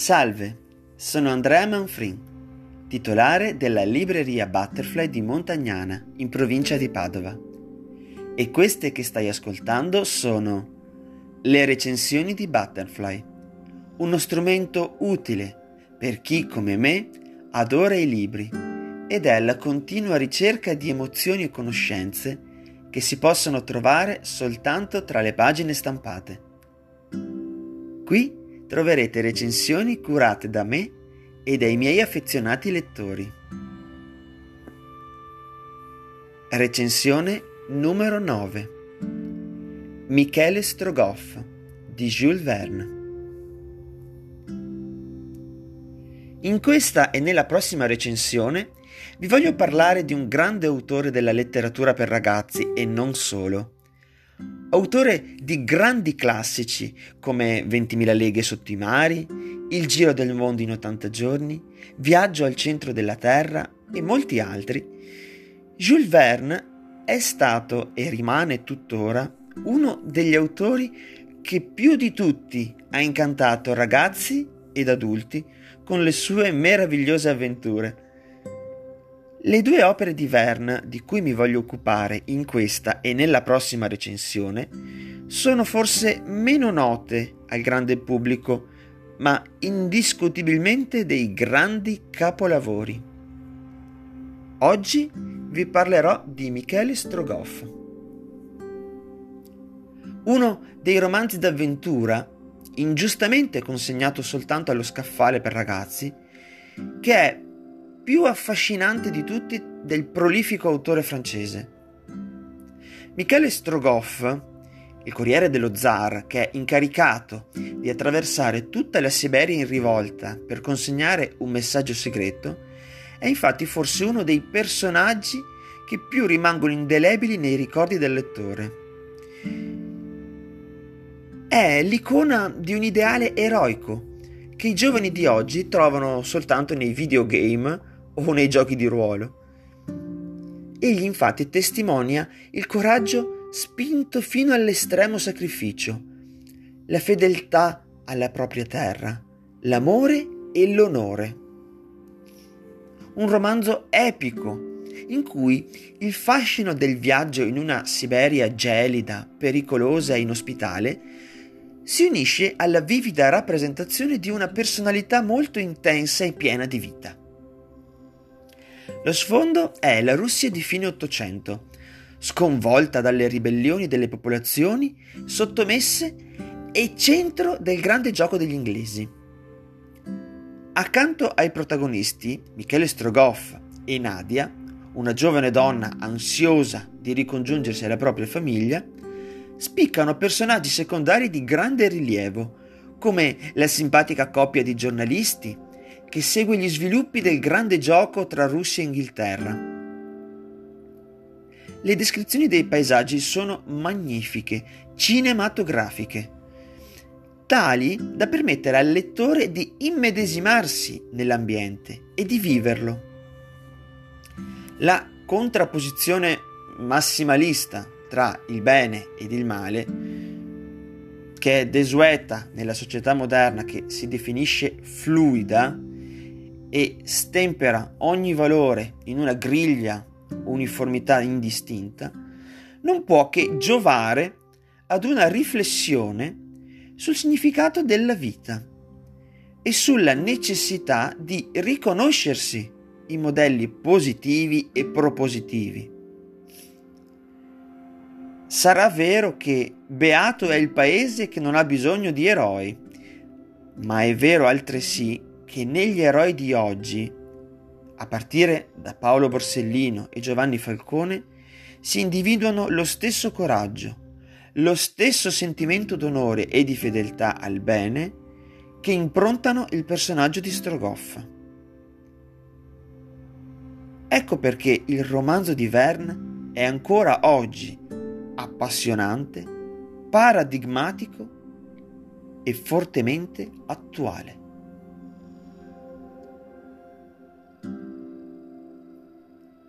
Salve, sono Andrea Manfrin, titolare della libreria Butterfly di Montagnana, in provincia di Padova. E queste che stai ascoltando sono le recensioni di Butterfly, uno strumento utile per chi, come me, adora i libri ed è la continua ricerca di emozioni e conoscenze che si possono trovare soltanto tra le pagine stampate. Qui troverete recensioni curate da me e dai miei affezionati lettori. Recensione numero 9. Michele Strogoff di Jules Verne. In questa e nella prossima recensione vi voglio parlare di un grande autore della letteratura per ragazzi e non solo. Autore di grandi classici come Ventimila leghe sotto i mari, Il giro del mondo in 80 giorni, Viaggio al centro della terra e molti altri, Jules Verne è stato e rimane tuttora uno degli autori che più di tutti ha incantato ragazzi ed adulti con le sue meravigliose avventure. Le due opere di Verne, di cui mi voglio occupare in questa e nella prossima recensione, sono forse meno note al grande pubblico, ma indiscutibilmente dei grandi capolavori. Oggi vi parlerò di Michele Strogoff, uno dei romanzi d'avventura ingiustamente consegnato soltanto allo scaffale per ragazzi, che è più affascinante di tutti del prolifico autore francese. Michele Strogoff, il corriere dello zar che è incaricato di attraversare tutta la Siberia in rivolta per consegnare un messaggio segreto, è infatti forse uno dei personaggi che più rimangono indelebili nei ricordi del lettore. È l'icona di un ideale eroico che i giovani di oggi trovano soltanto nei videogame o nei giochi di ruolo. Egli infatti testimonia il coraggio spinto fino all'estremo sacrificio, la fedeltà alla propria terra, l'amore e l'onore. Un romanzo epico in cui il fascino del viaggio in una Siberia gelida, pericolosa e inospitale si unisce alla vivida rappresentazione di una personalità molto intensa e piena di vita. Lo sfondo è la Russia di fine Ottocento, sconvolta dalle ribellioni delle popolazioni, sottomesse e centro del grande gioco degli inglesi. Accanto ai protagonisti, Michele Strogoff e Nadia, una giovane donna ansiosa di ricongiungersi alla propria famiglia, spiccano personaggi secondari di grande rilievo, come la simpatica coppia di giornalisti che segue gli sviluppi del grande gioco tra Russia e Inghilterra. Le descrizioni dei paesaggi sono magnifiche, cinematografiche, tali da permettere al lettore di immedesimarsi nell'ambiente e di viverlo. La contrapposizione massimalista tra il bene ed il male, che è desueta nella società moderna che si definisce fluida e stempera ogni valore in una griglia uniformità indistinta, non può che giovare ad una riflessione sul significato della vita e sulla necessità di riconoscersi in modelli positivi e propositivi. Sarà vero che beato è il paese che non ha bisogno di eroi, ma è vero altresì che negli eroi di oggi, a partire da Paolo Borsellino e Giovanni Falcone, si individuano lo stesso coraggio, lo stesso sentimento d'onore e di fedeltà al bene che improntano il personaggio di Strogoff. Ecco perché il romanzo di Verne è ancora oggi appassionante, paradigmatico e fortemente attuale.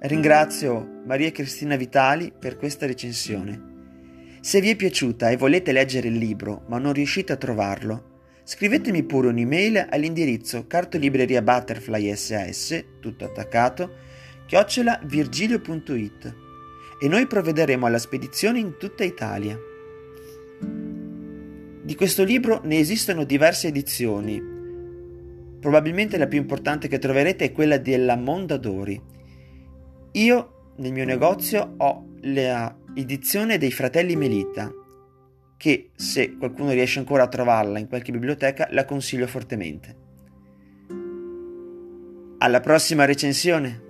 Ringrazio Maria Cristina Vitali per questa recensione. Se vi è piaciuta e volete leggere il libro ma non riuscite a trovarlo, Scrivetemi pure un'email all'indirizzo cartolibreria Butterfly SAS, tutto attaccato, @virgilio.it, e noi provvederemo alla spedizione in tutta Italia. Di questo libro ne esistono diverse edizioni. Probabilmente la più importante che troverete è quella della Mondadori. Io nel mio negozio ho l'edizione dei Fratelli Melitta, che se qualcuno riesce ancora a trovarla in qualche biblioteca la consiglio fortemente. Alla prossima recensione!